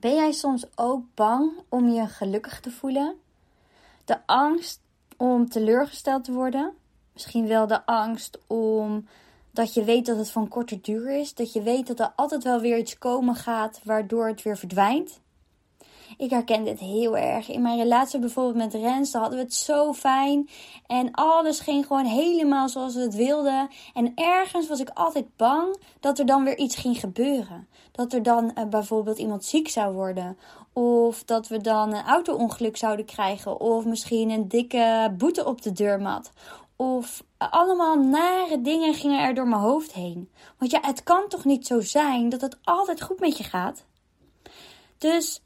Ben jij soms ook bang om je gelukkig te voelen? De angst om teleurgesteld te worden? Misschien wel de angst om dat je weet dat het van korte duur is. Dat je weet dat er altijd wel weer iets komen gaat waardoor het weer verdwijnt. Ik herken dit heel erg. In mijn relatie bijvoorbeeld met Rens, hadden we het zo fijn. En alles ging gewoon helemaal zoals we het wilden. En ergens was ik altijd bang dat er dan weer iets ging gebeuren. Dat er dan bijvoorbeeld iemand ziek zou worden. Of dat we dan een auto-ongeluk zouden krijgen. Of misschien een dikke boete op de deurmat. Of allemaal nare dingen gingen er door mijn hoofd heen. Want ja, het kan toch niet zo zijn dat het altijd goed met je gaat? Dus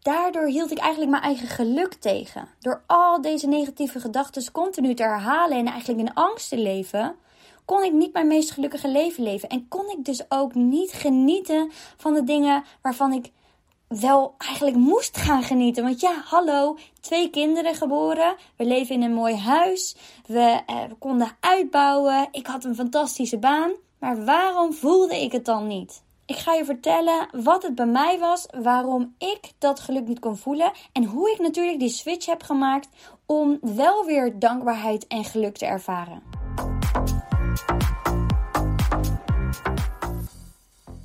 daardoor hield ik eigenlijk mijn eigen geluk tegen. Door al deze negatieve gedachten continu te herhalen en eigenlijk in angst te leven, kon ik niet mijn meest gelukkige leven leven. En kon ik dus ook niet genieten van de dingen waarvan ik wel eigenlijk moest gaan genieten. Want ja, hallo, 2 kinderen geboren. We leven in een mooi huis. We konden uitbouwen. Ik had een fantastische baan. Maar waarom voelde ik het dan niet? Ik ga je vertellen wat het bij mij was, waarom ik dat geluk niet kon voelen en hoe ik natuurlijk die switch heb gemaakt om wel weer dankbaarheid en geluk te ervaren.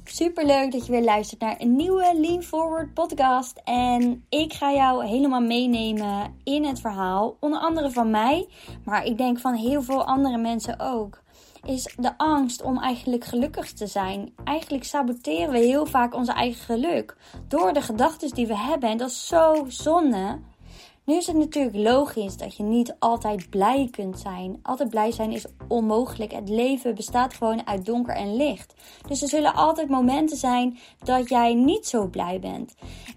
Superleuk dat je weer luistert naar een nieuwe Lean Forward podcast. En ik ga jou helemaal meenemen in het verhaal, onder andere van mij, maar ik denk van heel veel andere mensen ook. Is de angst om eigenlijk gelukkig te zijn. Eigenlijk saboteren we heel vaak ons eigen geluk door de gedachten die we hebben. En dat is zo zonde. Nu is het natuurlijk logisch dat je niet altijd blij kunt zijn. Altijd blij zijn is onmogelijk. Het leven bestaat gewoon uit donker en licht. Dus er zullen altijd momenten zijn dat jij niet zo blij bent.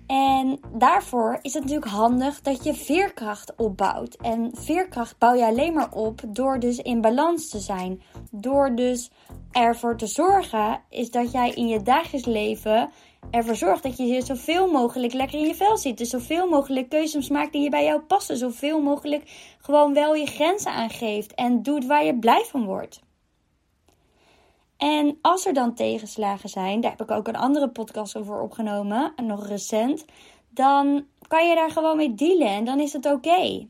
En daarvoor is het natuurlijk handig dat je veerkracht opbouwt. En veerkracht bouw je alleen maar op door dus in balans te zijn. Door dus ervoor te zorgen is dat jij in je dagelijks leven ervoor zorgt dat je zoveel mogelijk lekker in je vel zit. Dus zoveel mogelijk keuzes maakt die je bij jou passen. Zoveel mogelijk gewoon wel je grenzen aangeeft. En doet waar je blij van wordt. En als er dan tegenslagen zijn, daar heb ik ook een andere podcast over opgenomen. Nog recent. Dan kan je daar gewoon mee dealen. En dan is het oké.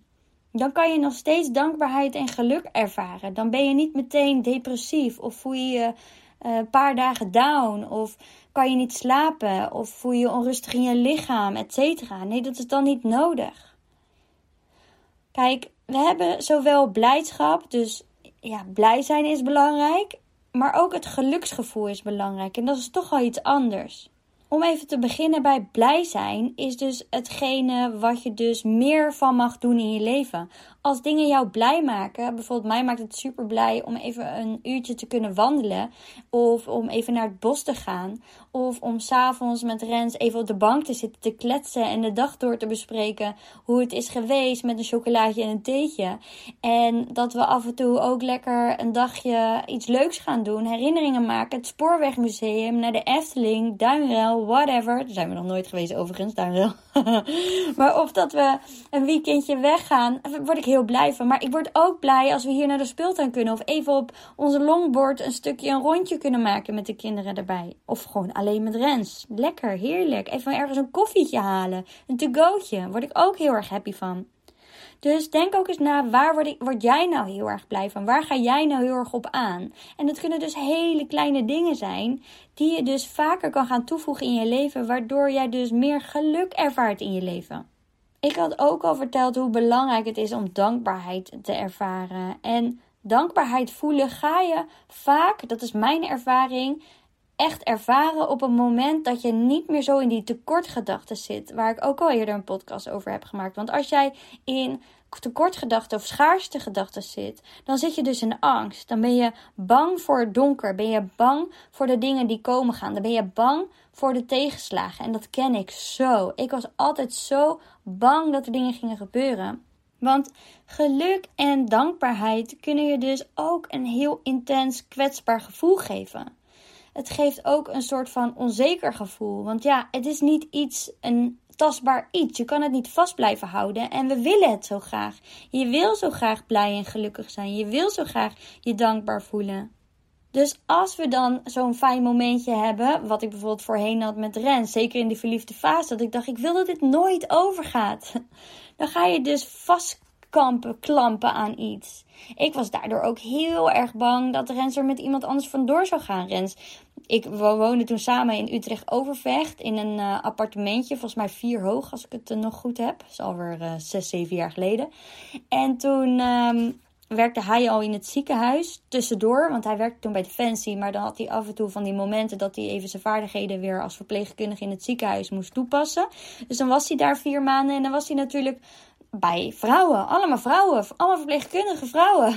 Dan kan je nog steeds dankbaarheid en geluk ervaren. Dan ben je niet meteen depressief. Of voel je je een paar dagen down. Of kan je niet slapen. Of voel je onrustig in je lichaam, et cetera. Nee, dat is dan niet nodig. Kijk, we hebben zowel blijdschap. Dus ja, blij zijn is belangrijk. Maar ook het geluksgevoel is belangrijk. En dat is toch al iets anders. Om even te beginnen bij blij zijn, is dus hetgene wat je dus meer van mag doen in je leven. Als dingen jou blij maken, bijvoorbeeld mij maakt het super blij om even een uurtje te kunnen wandelen. Of om even naar het bos te gaan. Of om 's avonds met Rens even op de bank te zitten te kletsen en de dag door te bespreken hoe het is geweest met een chocolaatje en een theetje. En dat we af en toe ook lekker een dagje iets leuks gaan doen. Herinneringen maken, het Spoorwegmuseum, naar de Efteling, Duinruil. Whatever. Daar zijn we nog nooit geweest overigens, daar wel. Maar of dat we een weekendje weggaan, daar word ik heel blij van. Maar ik word ook blij als we hier naar de speeltuin kunnen. Of even op onze longboard een rondje kunnen maken met de kinderen erbij. Of gewoon alleen met Rens. Lekker, heerlijk. Even ergens een koffietje halen. Een to-go'tje. Word ik ook heel erg happy van. Dus denk ook eens na, waar word jij nou heel erg blij van? Waar ga jij nou heel erg op aan? En dat kunnen dus hele kleine dingen zijn die je dus vaker kan gaan toevoegen in je leven, waardoor jij dus meer geluk ervaart in je leven. Ik had ook al verteld hoe belangrijk het is om dankbaarheid te ervaren. En dankbaarheid voelen ga je vaak, dat is mijn ervaring, echt ervaren op het moment dat je niet meer zo in die tekortgedachten zit. Waar ik ook al eerder een podcast over heb gemaakt. Want als jij in tekortgedachten of schaarste gedachten zit, dan zit je dus in angst. Dan ben je bang voor het donker. Ben je bang voor de dingen die komen gaan. Dan ben je bang voor de tegenslagen. En dat ken ik zo. Ik was altijd zo bang dat er dingen gingen gebeuren. Want geluk en dankbaarheid kunnen je dus ook een heel intens kwetsbaar gevoel geven. Het geeft ook een soort van onzeker gevoel. Want ja, het is niet een tastbaar iets. Je kan het niet vast blijven houden. En we willen het zo graag. Je wil zo graag blij en gelukkig zijn. Je wil zo graag je dankbaar voelen. Dus als we dan zo'n fijn momentje hebben, wat ik bijvoorbeeld voorheen had met Rens, zeker in die verliefde fase, dat ik dacht, ik wil dat dit nooit overgaat. Dan ga je dus vastklampen aan iets. Ik was daardoor ook heel erg bang dat Rens er met iemand anders vandoor zou gaan. We woonden toen samen in Utrecht-Overvecht in een appartementje, volgens mij 4 hoog, als ik het nog goed heb. Dat is alweer 6, 7 jaar geleden. En toen werkte hij al in het ziekenhuis tussendoor, want hij werkte toen bij Defensie, maar dan had hij af en toe van die momenten dat hij even zijn vaardigheden weer als verpleegkundige in het ziekenhuis moest toepassen. Dus dan was hij daar 4 maanden en dan was hij natuurlijk bij vrouwen, allemaal verpleegkundige vrouwen.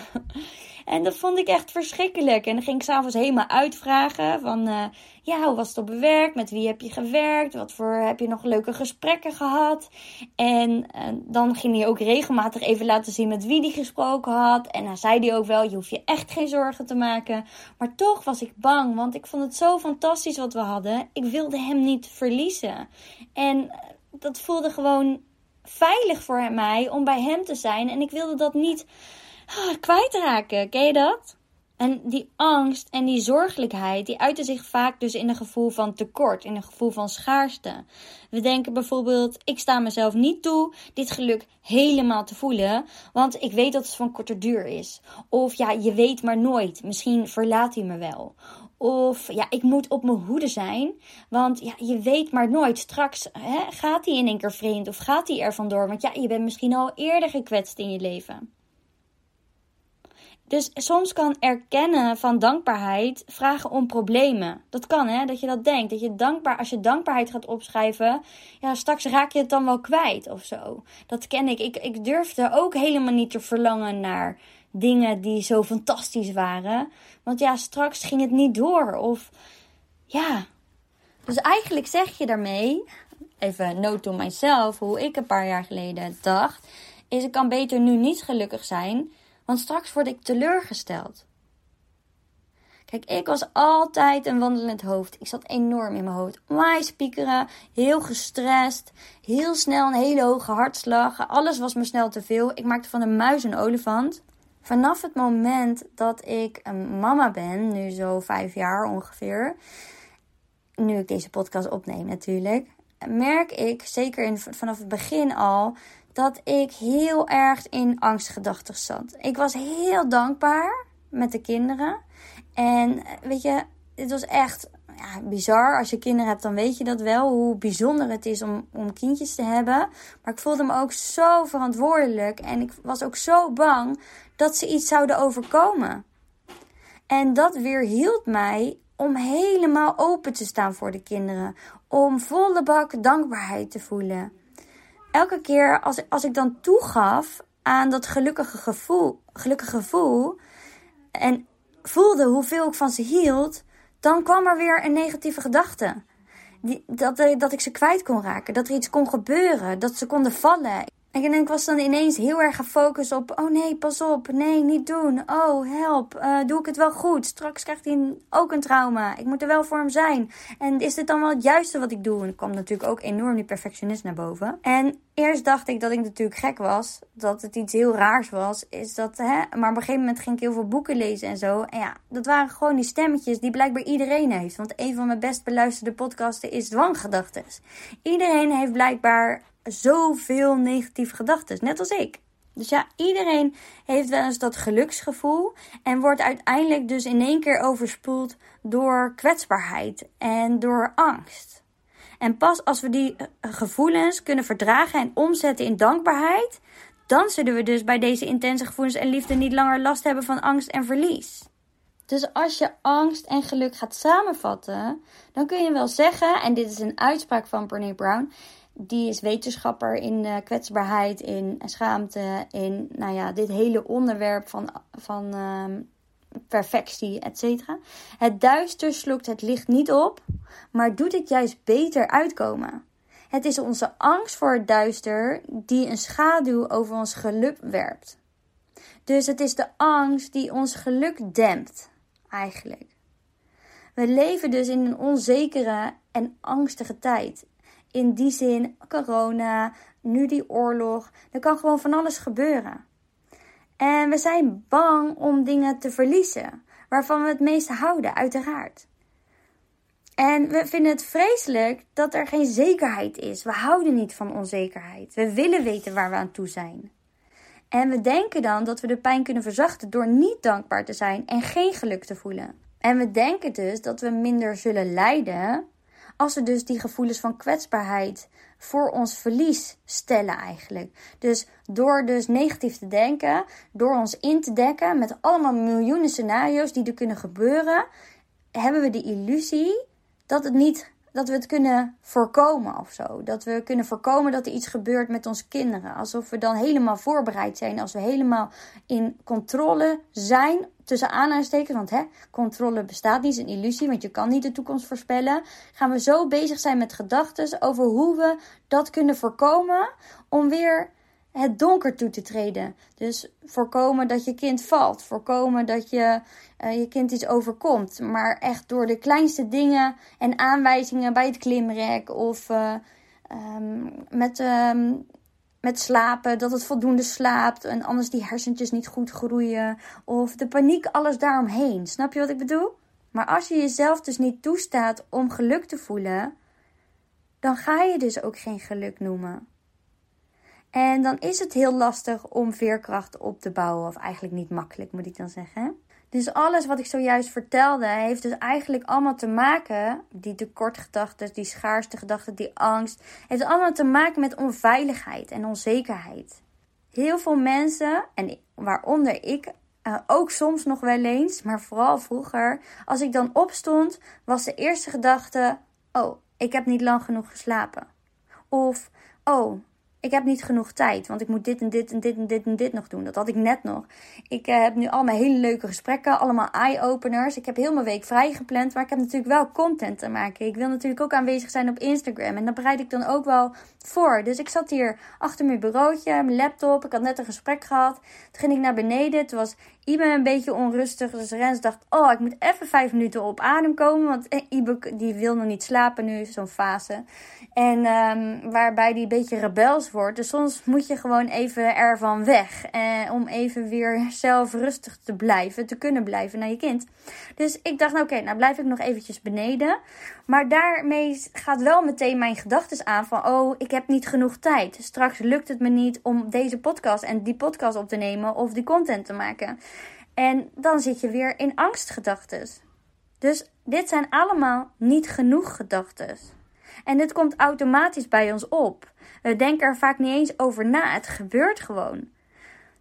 En dat vond ik echt verschrikkelijk. En dan ging ik s'avonds helemaal uitvragen van, hoe was het op werk? Met wie heb je gewerkt? Wat voor heb je nog leuke gesprekken gehad? En dan ging hij ook regelmatig even laten zien met wie hij gesproken had. En dan zei hij ook wel, je hoeft je echt geen zorgen te maken. Maar toch was ik bang, want ik vond het zo fantastisch wat we hadden. Ik wilde hem niet verliezen. En dat voelde gewoon veilig voor mij om bij hem te zijn. En ik wilde dat niet kwijtraken, ken je dat? En die angst en die zorgelijkheid, die uiten zich vaak dus in een gevoel van tekort, in een gevoel van schaarste. We denken bijvoorbeeld, ik sta mezelf niet toe dit geluk helemaal te voelen, want ik weet dat het van korte duur is. Of ja, je weet maar nooit, misschien verlaat hij me wel. Of ja, ik moet op mijn hoede zijn, want ja, je weet maar nooit. Straks gaat hij in één keer vreemd of gaat hij er vandoor, want ja, je bent misschien al eerder gekwetst in je leven. Dus soms kan erkennen van dankbaarheid vragen om problemen. Dat kan, hè, dat je dat denkt. Dat je als je dankbaarheid gaat opschrijven, ja, straks raak je het dan wel kwijt of zo. Dat ken ik. Ik durfde ook helemaal niet te verlangen naar dingen die zo fantastisch waren. Want ja, straks ging het niet door. Of ja. Dus eigenlijk zeg je daarmee, even note to myself, hoe ik een paar jaar geleden dacht, is ik kan beter nu niet gelukkig zijn, want straks word ik teleurgesteld. Kijk, ik was altijd een wandelend hoofd. Ik zat enorm in mijn hoofd. Onwijs piekeren, heel gestrest, heel snel een hele hoge hartslag. Alles was me snel te veel. Ik maakte van een muis een olifant. Vanaf het moment dat ik een mama ben, nu zo 5 jaar ongeveer, nu ik deze podcast opneem natuurlijk, merk ik, zeker vanaf het begin al, dat ik heel erg in angstgedachten zat. Ik was heel dankbaar met de kinderen. En weet je, het was echt bizar. Als je kinderen hebt, dan weet je dat wel. Hoe bijzonder het is om kindjes te hebben. Maar ik voelde me ook zo verantwoordelijk. En ik was ook zo bang dat ze iets zouden overkomen. En dat weerhield mij om helemaal open te staan voor de kinderen. Om volle bak dankbaarheid te voelen. Elke keer als ik dan toegaf aan dat gelukkige gevoel en voelde hoeveel ik van ze hield, dan kwam er weer een negatieve gedachte. Dat ik ze kwijt kon raken, dat er iets kon gebeuren, dat ze konden vallen. En ik was dan ineens heel erg gefocust op, oh nee, pas op, nee, niet doen, oh help, doe ik het wel goed? Straks krijgt hij ook een trauma, ik moet er wel voor hem zijn. En is dit dan wel het juiste wat ik doe? En er kwam natuurlijk ook enorm die perfectionist naar boven. En eerst dacht ik dat ik natuurlijk gek was, dat het iets heel raars was. Maar op een gegeven moment ging ik heel veel boeken lezen en zo. En ja, dat waren gewoon die stemmetjes die blijkbaar iedereen heeft. Want een van mijn best beluisterde podcasten is Dwanggedachtes. Iedereen heeft blijkbaar zoveel negatieve gedachten, net als ik. Dus ja, iedereen heeft wel eens dat geluksgevoel en wordt uiteindelijk dus in één keer overspoeld door kwetsbaarheid en door angst. En pas als we die gevoelens kunnen verdragen en omzetten in dankbaarheid, dan zullen we dus bij deze intense gevoelens en liefde niet langer last hebben van angst en verlies. Dus als je angst en geluk gaat samenvatten, dan kun je wel zeggen, en dit is een uitspraak van Brené Brown, die is wetenschapper in kwetsbaarheid, in schaamte, in dit hele onderwerp van perfectie, et cetera. Het duister slokt het licht niet op, maar doet het juist beter uitkomen. Het is onze angst voor het duister die een schaduw over ons geluk werpt. Dus het is de angst die ons geluk dempt, eigenlijk. We leven dus in een onzekere en angstige tijd. In die zin, corona, nu die oorlog. Er kan gewoon van alles gebeuren. En we zijn bang om dingen te verliezen. waarvan we het meest houden, uiteraard. En we vinden het vreselijk dat er geen zekerheid is. We houden niet van onzekerheid. We willen weten waar we aan toe zijn. En we denken dan dat we de pijn kunnen verzachten door niet dankbaar te zijn en geen geluk te voelen. En we denken dus dat we minder zullen lijden als we dus die gevoelens van kwetsbaarheid voor ons verlies stellen eigenlijk. Dus door dus negatief te denken, door ons in te dekken met allemaal miljoenen scenario's die er kunnen gebeuren, hebben we de illusie dat we het kunnen voorkomen of zo. Dat we kunnen voorkomen dat er iets gebeurt met onze kinderen. Alsof we dan helemaal voorbereid zijn. Als we helemaal in controle zijn, tussen aanhalingstekens. Want controle bestaat niet, is een illusie. Want je kan niet de toekomst voorspellen. Gaan we zo bezig zijn met gedachten over hoe we dat kunnen voorkomen. Om weer het donker toe te treden. Dus voorkomen dat je kind valt. Voorkomen dat je kind iets overkomt. Maar echt door de kleinste dingen en aanwijzingen bij het klimrek. Of met slapen. Dat het voldoende slaapt. En anders die hersentjes niet goed groeien. Of de paniek, alles daaromheen. Snap je wat ik bedoel? Maar als je jezelf dus niet toestaat om geluk te voelen. Dan ga je dus ook geen geluk noemen. En dan is het heel lastig om veerkracht op te bouwen. Of eigenlijk niet makkelijk, moet ik dan zeggen. Dus alles wat ik zojuist vertelde, heeft dus eigenlijk allemaal te maken. Die tekortgedachten, die schaarste gedachten, die angst. Heeft allemaal te maken met onveiligheid en onzekerheid. Heel veel mensen, en waaronder ik, ook soms nog wel eens. Maar vooral vroeger, als ik dan opstond, was de eerste gedachte: oh, ik heb niet lang genoeg geslapen. Of, oh, ik heb niet genoeg tijd, want ik moet dit en dit en dit en dit en dit nog doen. Dat had ik net nog. Ik heb nu allemaal hele leuke gesprekken, allemaal eye-openers. Ik heb heel mijn week vrij gepland, maar ik heb natuurlijk wel content te maken. Ik wil natuurlijk ook aanwezig zijn op Instagram en dat bereid ik dan ook wel voor. Dus ik zat hier achter mijn bureautje, mijn laptop. Ik had net een gesprek gehad. Toen ging ik naar beneden. Toen was Ibe een beetje onrustig. Dus Rens dacht, oh, ik moet even 5 minuten op adem komen. Want Ibe die wil nog niet slapen nu, zo'n fase. En waarbij die een beetje rebels wordt. Dus soms moet je gewoon even ervan weg. Om even weer zelf rustig te blijven. Te kunnen blijven naar je kind. Dus ik dacht, nou blijf ik nog eventjes beneden. Maar daarmee gaat wel meteen mijn gedachtes aan van, oh, ik heb niet genoeg tijd. Straks lukt het me niet om deze podcast en die podcast op te nemen of die content te maken. En dan zit je weer in angstgedachtes. Dus dit zijn allemaal niet genoeg gedachtes. En dit komt automatisch bij ons op. We denken er vaak niet eens over na. Het gebeurt gewoon.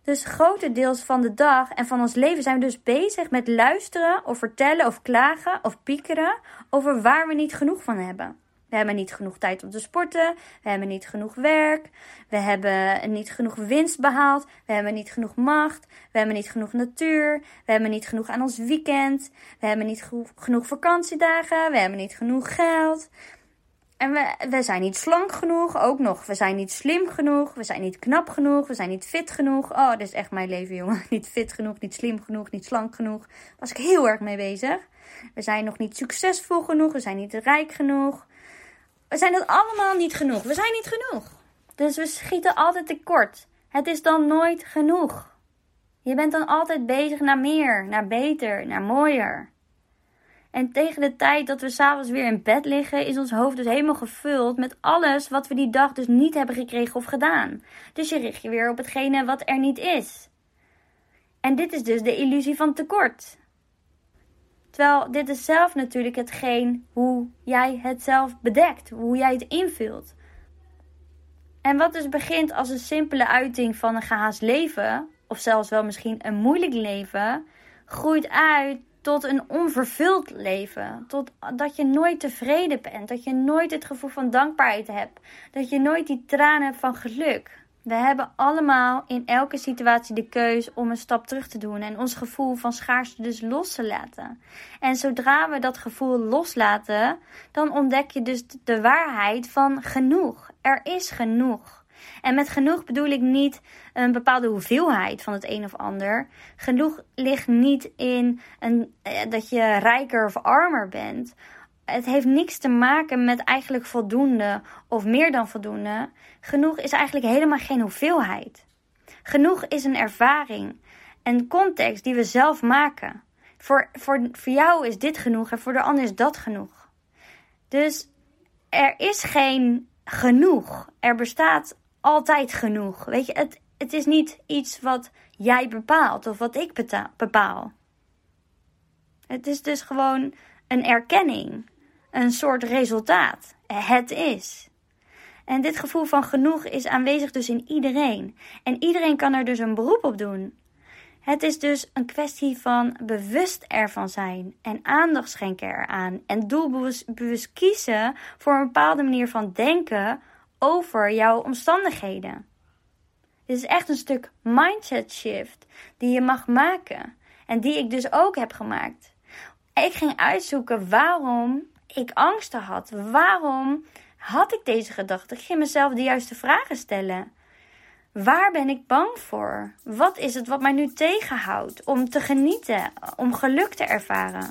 Dus grotendeels van de dag en van ons leven zijn we dus bezig met luisteren of vertellen of klagen of piekeren over waar we niet genoeg van hebben. We hebben niet genoeg tijd om te sporten. We hebben niet genoeg werk. We hebben niet genoeg winst behaald. We hebben niet genoeg macht. We hebben niet genoeg natuur. We hebben niet genoeg aan ons weekend. We hebben niet genoeg vakantiedagen. We hebben niet genoeg geld. En we zijn niet slank genoeg, ook nog. We zijn niet slim genoeg. We zijn niet knap genoeg. We zijn niet fit genoeg. Oh, dit is echt mijn leven, jongen. Niet fit genoeg, niet slim genoeg, niet slank genoeg. Daar was ik heel erg mee bezig. We zijn nog niet succesvol genoeg. We zijn niet rijk genoeg. We zijn dat allemaal niet genoeg. We zijn niet genoeg. Dus we schieten altijd tekort. Het is dan nooit genoeg. Je bent dan altijd bezig naar meer, naar beter, naar mooier. En tegen de tijd dat we 's avonds weer in bed liggen, is ons hoofd dus helemaal gevuld met alles wat we die dag dus niet hebben gekregen of gedaan. Dus je richt je weer op hetgene wat er niet is. En dit is dus de illusie van tekort. Terwijl dit is zelf natuurlijk hetgeen hoe jij het zelf bedekt. Hoe jij het invult. En wat dus begint als een simpele uiting van een gehaast leven. Of zelfs wel misschien een moeilijk leven. Groeit uit tot een onvervuld leven. Totdat je nooit tevreden bent. Dat je nooit het gevoel van dankbaarheid hebt. Dat je nooit die tranen hebt van geluk. We hebben allemaal in elke situatie de keus om een stap terug te doen en ons gevoel van schaarste dus los te laten. En zodra we dat gevoel loslaten, dan ontdek je dus de waarheid van genoeg. Er is genoeg. En met genoeg bedoel ik niet een bepaalde hoeveelheid van het een of ander. Genoeg ligt niet in dat je rijker of armer bent. Het heeft niks te maken met eigenlijk voldoende of meer dan voldoende. Genoeg is eigenlijk helemaal geen hoeveelheid. Genoeg is een ervaring, een context die we zelf maken. Voor jou is dit genoeg en voor de ander is dat genoeg. Dus er is geen genoeg. Er bestaat altijd genoeg. Weet je, het is niet iets wat jij bepaalt of wat ik bepaal. Het is dus gewoon een erkenning. Een soort resultaat. Het is. En dit gevoel van genoeg is aanwezig dus in iedereen. En iedereen kan er dus een beroep op doen. Het is dus een kwestie van bewust ervan zijn en aandacht schenken eraan. En doelbewust kiezen voor een bepaalde manier van denken over jouw omstandigheden. Dit is echt een stuk mindset shift die je mag maken. En die ik dus ook heb gemaakt. Ik ging uitzoeken waarom ik angsten had. Waarom had ik deze gedachten? Ik ging mezelf de juiste vragen stellen. Waar ben ik bang voor? Wat is het wat mij nu tegenhoudt om te genieten, om geluk te ervaren?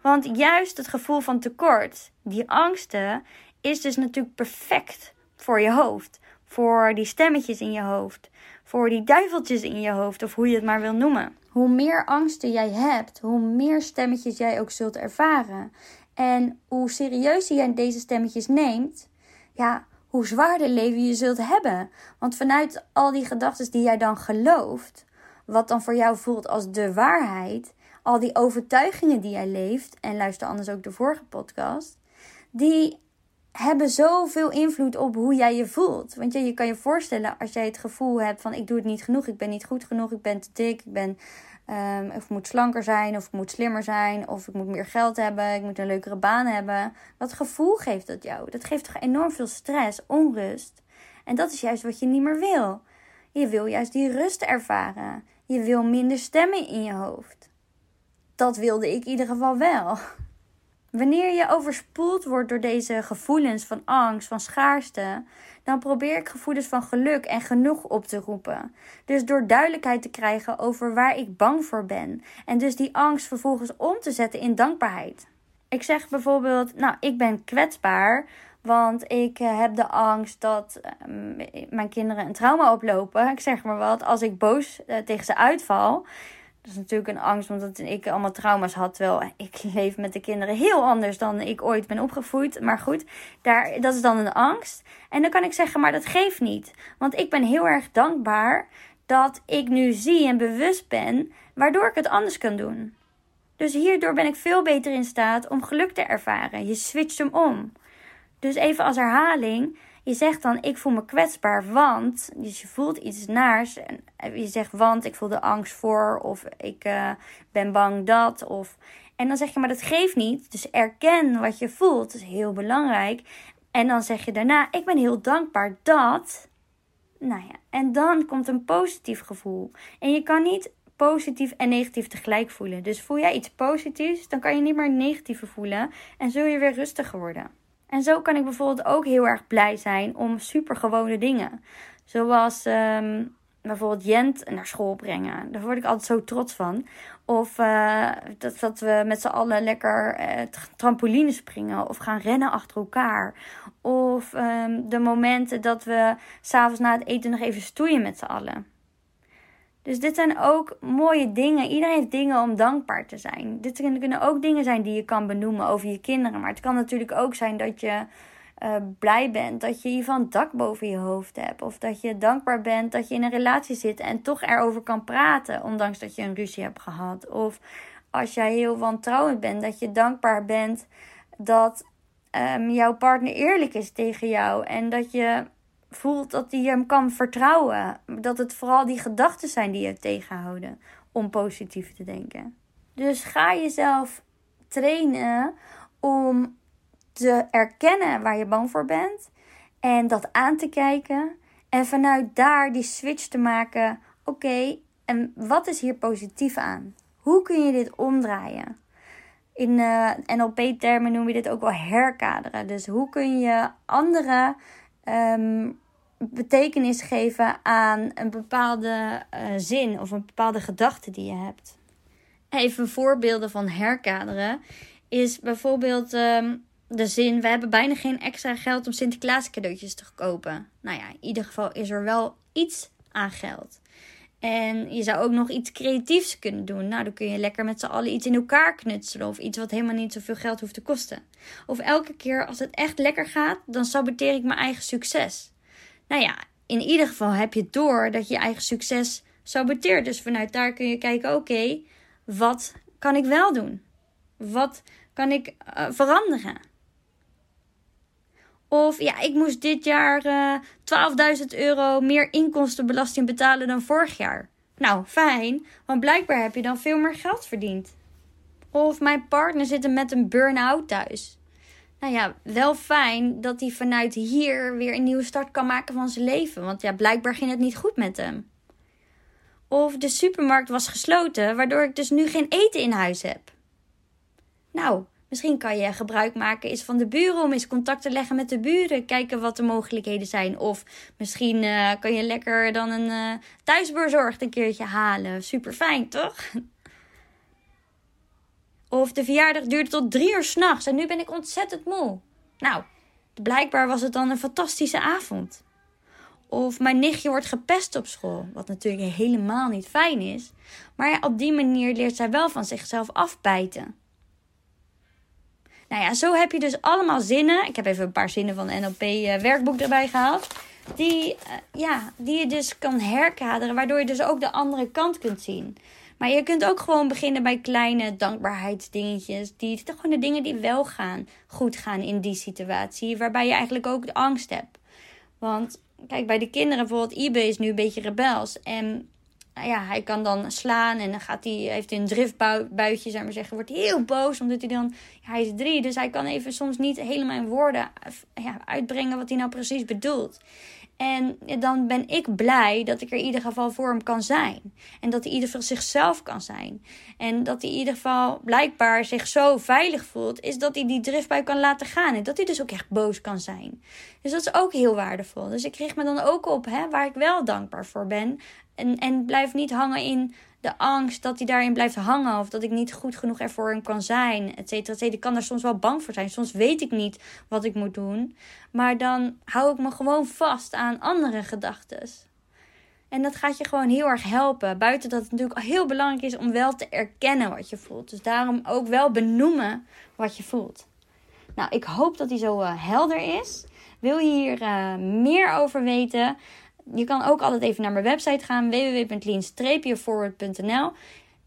Want juist het gevoel van tekort, die angsten, is dus natuurlijk perfect voor je hoofd. Voor die stemmetjes in je hoofd. Voor die duiveltjes in je hoofd, of hoe je het maar wil noemen. Hoe meer angsten jij hebt, hoe meer stemmetjes jij ook zult ervaren. En hoe serieuzer jij deze stemmetjes neemt, ja, hoe zwaarder leven je zult hebben. Want vanuit al die gedachten die jij dan gelooft, wat dan voor jou voelt als de waarheid, al die overtuigingen die jij leeft, en luister anders ook de vorige podcast, die hebben zoveel invloed op hoe jij je voelt. Want je kan je voorstellen, als jij het gevoel hebt van ik doe het niet genoeg, ik ben niet goed genoeg, ik ben te dik, ik moet slanker zijn, of ik moet slimmer zijn, of ik moet meer geld hebben, ik moet een leukere baan hebben. Wat gevoel geeft dat jou? Dat geeft toch enorm veel stress, onrust. En dat is juist wat je niet meer wil. Je wil juist die rust ervaren. Je wil minder stemmen in je hoofd. Dat wilde ik in ieder geval wel. Wanneer je overspoeld wordt door deze gevoelens van angst, van schaarste, dan probeer ik gevoelens van geluk en genoeg op te roepen. Dus door duidelijkheid te krijgen over waar ik bang voor ben. En dus die angst vervolgens om te zetten in dankbaarheid. Ik zeg bijvoorbeeld, nou, ik ben kwetsbaar, want ik heb de angst dat mijn kinderen een trauma oplopen. Ik zeg maar wat, als ik boos tegen ze uitval. Dat is natuurlijk een angst, omdat ik allemaal trauma's had. Terwijl ik leef met de kinderen heel anders dan ik ooit ben opgevoed. Maar goed, dat is dan een angst. En dan kan ik zeggen, maar dat geeft niet. Want ik ben heel erg dankbaar dat ik nu zie en bewust ben, waardoor ik het anders kan doen. Dus hierdoor ben ik veel beter in staat om geluk te ervaren. Je switcht hem om. Dus even als herhaling. Je zegt dan, ik voel me kwetsbaar, want... Dus je voelt iets naars. En je zegt, want ik voel de angst voor. Of ik ben bang dat. Of... En dan zeg je, maar dat geeft niet. Dus erken wat je voelt. Dat is heel belangrijk. En dan zeg je daarna, ik ben heel dankbaar dat... Nou ja, en dan komt een positief gevoel. En je kan niet positief en negatief tegelijk voelen. Dus voel jij iets positiefs, dan kan je niet meer negatieve voelen. En zul je weer rustiger worden. En zo kan ik bijvoorbeeld ook heel erg blij zijn om supergewone dingen. Zoals bijvoorbeeld Jent naar school brengen. Daar word ik altijd zo trots van. Of dat we met z'n allen lekker trampolines springen. Of gaan rennen achter elkaar. Of de momenten dat we 's avonds na het eten nog even stoeien met z'n allen. Dus dit zijn ook mooie dingen. Iedereen heeft dingen om dankbaar te zijn. Dit kunnen ook dingen zijn die je kan benoemen over je kinderen. Maar het kan natuurlijk ook zijn dat je blij bent dat je in ieder geval een dak boven je hoofd hebt. Of dat je dankbaar bent dat je in een relatie zit en toch erover kan praten. Ondanks dat je een ruzie hebt gehad. Of als jij heel wantrouwend bent, dat je dankbaar bent dat jouw partner eerlijk is tegen jou. En dat je voelt dat hij hem kan vertrouwen. Dat het vooral die gedachten zijn die je tegenhouden om positief te denken. Dus ga jezelf trainen om te erkennen waar je bang voor bent en dat aan te kijken en vanuit daar die switch te maken. Oké, en wat is hier positief aan? Hoe kun je dit omdraaien? In NLP-termen noem je dit ook wel herkaderen. Dus hoe kun je anderen betekenis geven aan een bepaalde zin of een bepaalde gedachte die je hebt? Even voorbeelden van herkaderen is bijvoorbeeld de zin: we hebben bijna geen extra geld om Sinterklaas cadeautjes te kopen. Nou ja, in ieder geval is er wel iets aan geld. En je zou ook nog iets creatiefs kunnen doen. Nou, dan kun je lekker met z'n allen iets in elkaar knutselen. Of iets wat helemaal niet zoveel geld hoeft te kosten. Of elke keer als het echt lekker gaat, dan saboteer ik mijn eigen succes. Nou ja, in ieder geval heb je door dat je eigen succes saboteert. Dus vanuit daar kun je kijken, oké, wat kan ik wel doen? Wat kan ik veranderen? Of ja, ik moest dit jaar €12.000 meer inkomstenbelasting betalen dan vorig jaar. Nou, fijn, want blijkbaar heb je dan veel meer geld verdiend. Of mijn partner zit met een burn-out thuis. Nou ja, wel fijn dat hij vanuit hier weer een nieuwe start kan maken van zijn leven. Want ja, blijkbaar ging het niet goed met hem. Of de supermarkt was gesloten, waardoor ik dus nu geen eten in huis heb. Nou, misschien kan je gebruik maken eens van de buren om eens contact te leggen met de buren. Kijken wat de mogelijkheden zijn. Of misschien kan je lekker dan een thuisbezorgd een keertje halen. Super fijn, toch? Of de verjaardag duurde tot 3 uur 's nachts en nu ben ik ontzettend moe. Nou, blijkbaar was het dan een fantastische avond. Of mijn nichtje wordt gepest op school. Wat natuurlijk helemaal niet fijn is. Maar ja, op die manier leert zij wel van zichzelf afbijten. Nou ja, zo heb je dus allemaal zinnen. Ik heb even een paar zinnen van NLP werkboek erbij gehaald. Die je dus kan herkaderen. Waardoor je dus ook de andere kant kunt zien. Maar je kunt ook gewoon beginnen bij kleine dankbaarheidsdingetjes. Gewoon de dingen die wel goed gaan in die situatie. Waarbij je eigenlijk ook de angst hebt. Want kijk, bij de kinderen bijvoorbeeld, Ibe is nu een beetje rebels. En hij kan dan slaan en dan heeft hij een driftbuitje, zou ik maar zeggen. Wordt heel boos, omdat hij dan... Ja, hij is 3, dus hij kan even soms niet helemaal in woorden uitbrengen wat hij nou precies bedoelt. En dan ben ik blij dat ik er in ieder geval voor hem kan zijn. En dat hij in ieder geval zichzelf kan zijn. En dat hij in ieder geval blijkbaar zich zo veilig voelt, is dat hij die driftbui kan laten gaan. En dat hij dus ook echt boos kan zijn. Dus dat is ook heel waardevol. Dus ik richt me dan ook op waar ik wel dankbaar voor ben. En blijf niet hangen in de angst dat hij daarin blijft hangen. Of dat ik niet goed genoeg er voor hem kan zijn, et cetera, et cetera. Ik kan daar soms wel bang voor zijn. Soms weet ik niet wat ik moet doen. Maar dan hou ik me gewoon vast aan andere gedachten. En dat gaat je gewoon heel erg helpen. Buiten dat het natuurlijk heel belangrijk is om wel te erkennen wat je voelt. Dus daarom ook wel benoemen wat je voelt. Nou, ik hoop dat die zo helder is. Wil je hier meer over weten? Je kan ook altijd even naar mijn website gaan, www.lean-forward.nl.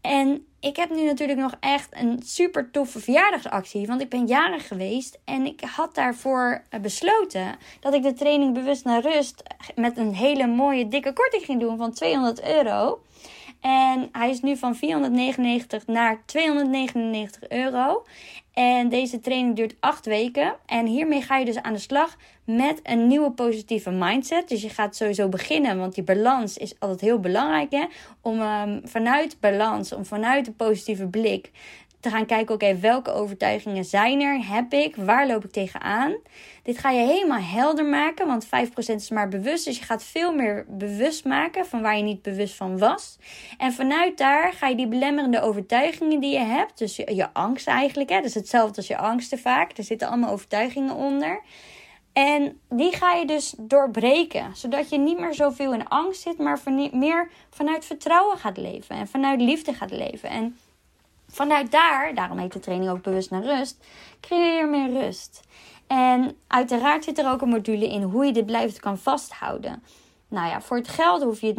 En ik heb nu natuurlijk nog echt een super toffe verjaardagsactie. Want ik ben jarig geweest en ik had daarvoor besloten dat ik de training Bewust naar Rust met een hele mooie dikke korting ging doen van €200. En hij is nu van €499 naar €299. En deze training duurt 8 weken. En hiermee ga je dus aan de slag met een nieuwe positieve mindset. Dus je gaat sowieso beginnen, want die balans is altijd heel belangrijk. Hè? Om vanuit balans, om vanuit een positieve blik te gaan kijken, oké, welke overtuigingen zijn er, heb ik, waar loop ik tegenaan? Dit ga je helemaal helder maken, want 5% is maar bewust. Dus je gaat veel meer bewust maken van waar je niet bewust van was. En vanuit daar ga je die belemmerende overtuigingen die je hebt, dus je angst eigenlijk, hè, dat is hetzelfde als je angsten vaak. Er zitten allemaal overtuigingen onder. En die ga je dus doorbreken, zodat je niet meer zoveel in angst zit, maar meer vanuit vertrouwen gaat leven en vanuit liefde gaat leven. En vanuit daar, daarom heet de training ook Bewust naar Rust, creëer meer rust. En uiteraard zit er ook een module in hoe je dit blijft kan vasthouden. Nou ja, voor het geld hoef je het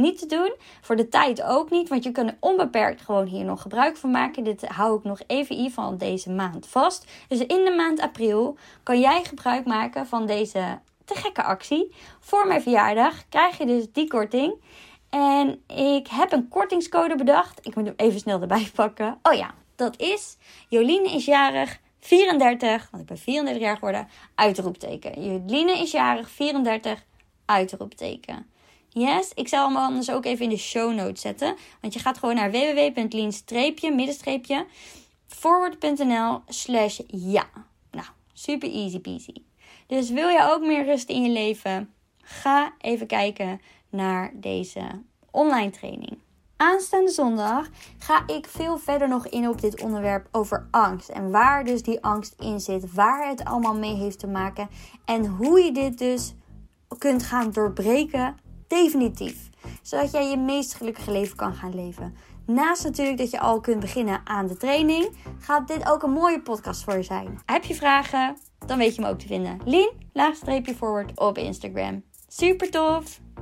niet te doen. Voor de tijd ook niet, want je kunt er onbeperkt gewoon hier nog gebruik van maken. Dit hou ik nog even in ieder geval deze maand vast. Dus in de maand april kan jij gebruik maken van deze te gekke actie. Voor mijn verjaardag krijg je dus die korting. En ik heb een kortingscode bedacht. Ik moet hem even snel erbij pakken. Oh ja, dat is... Jolien is jarig 34. Want ik ben 34 jaar geworden. Uitroepteken. Jolien is jarig 34. Uitroepteken. Yes, ik zal hem anders ook even in de show notes zetten. Want je gaat gewoon naar www.lean-forward.nl/ja. Nou, super easy peasy. Dus wil je ook meer rust in je leven? Ga even kijken naar deze online training. Aanstaande zondag ga ik veel verder nog in op dit onderwerp over angst. En waar dus die angst in zit. Waar het allemaal mee heeft te maken. En hoe je dit dus kunt gaan doorbreken. Definitief. Zodat jij je meest gelukkige leven kan gaan leven. Naast natuurlijk dat je al kunt beginnen aan de training, gaat dit ook een mooie podcast voor je zijn. Heb je vragen? Dan weet je me ook te vinden. Lean_forward op Instagram. Super tof!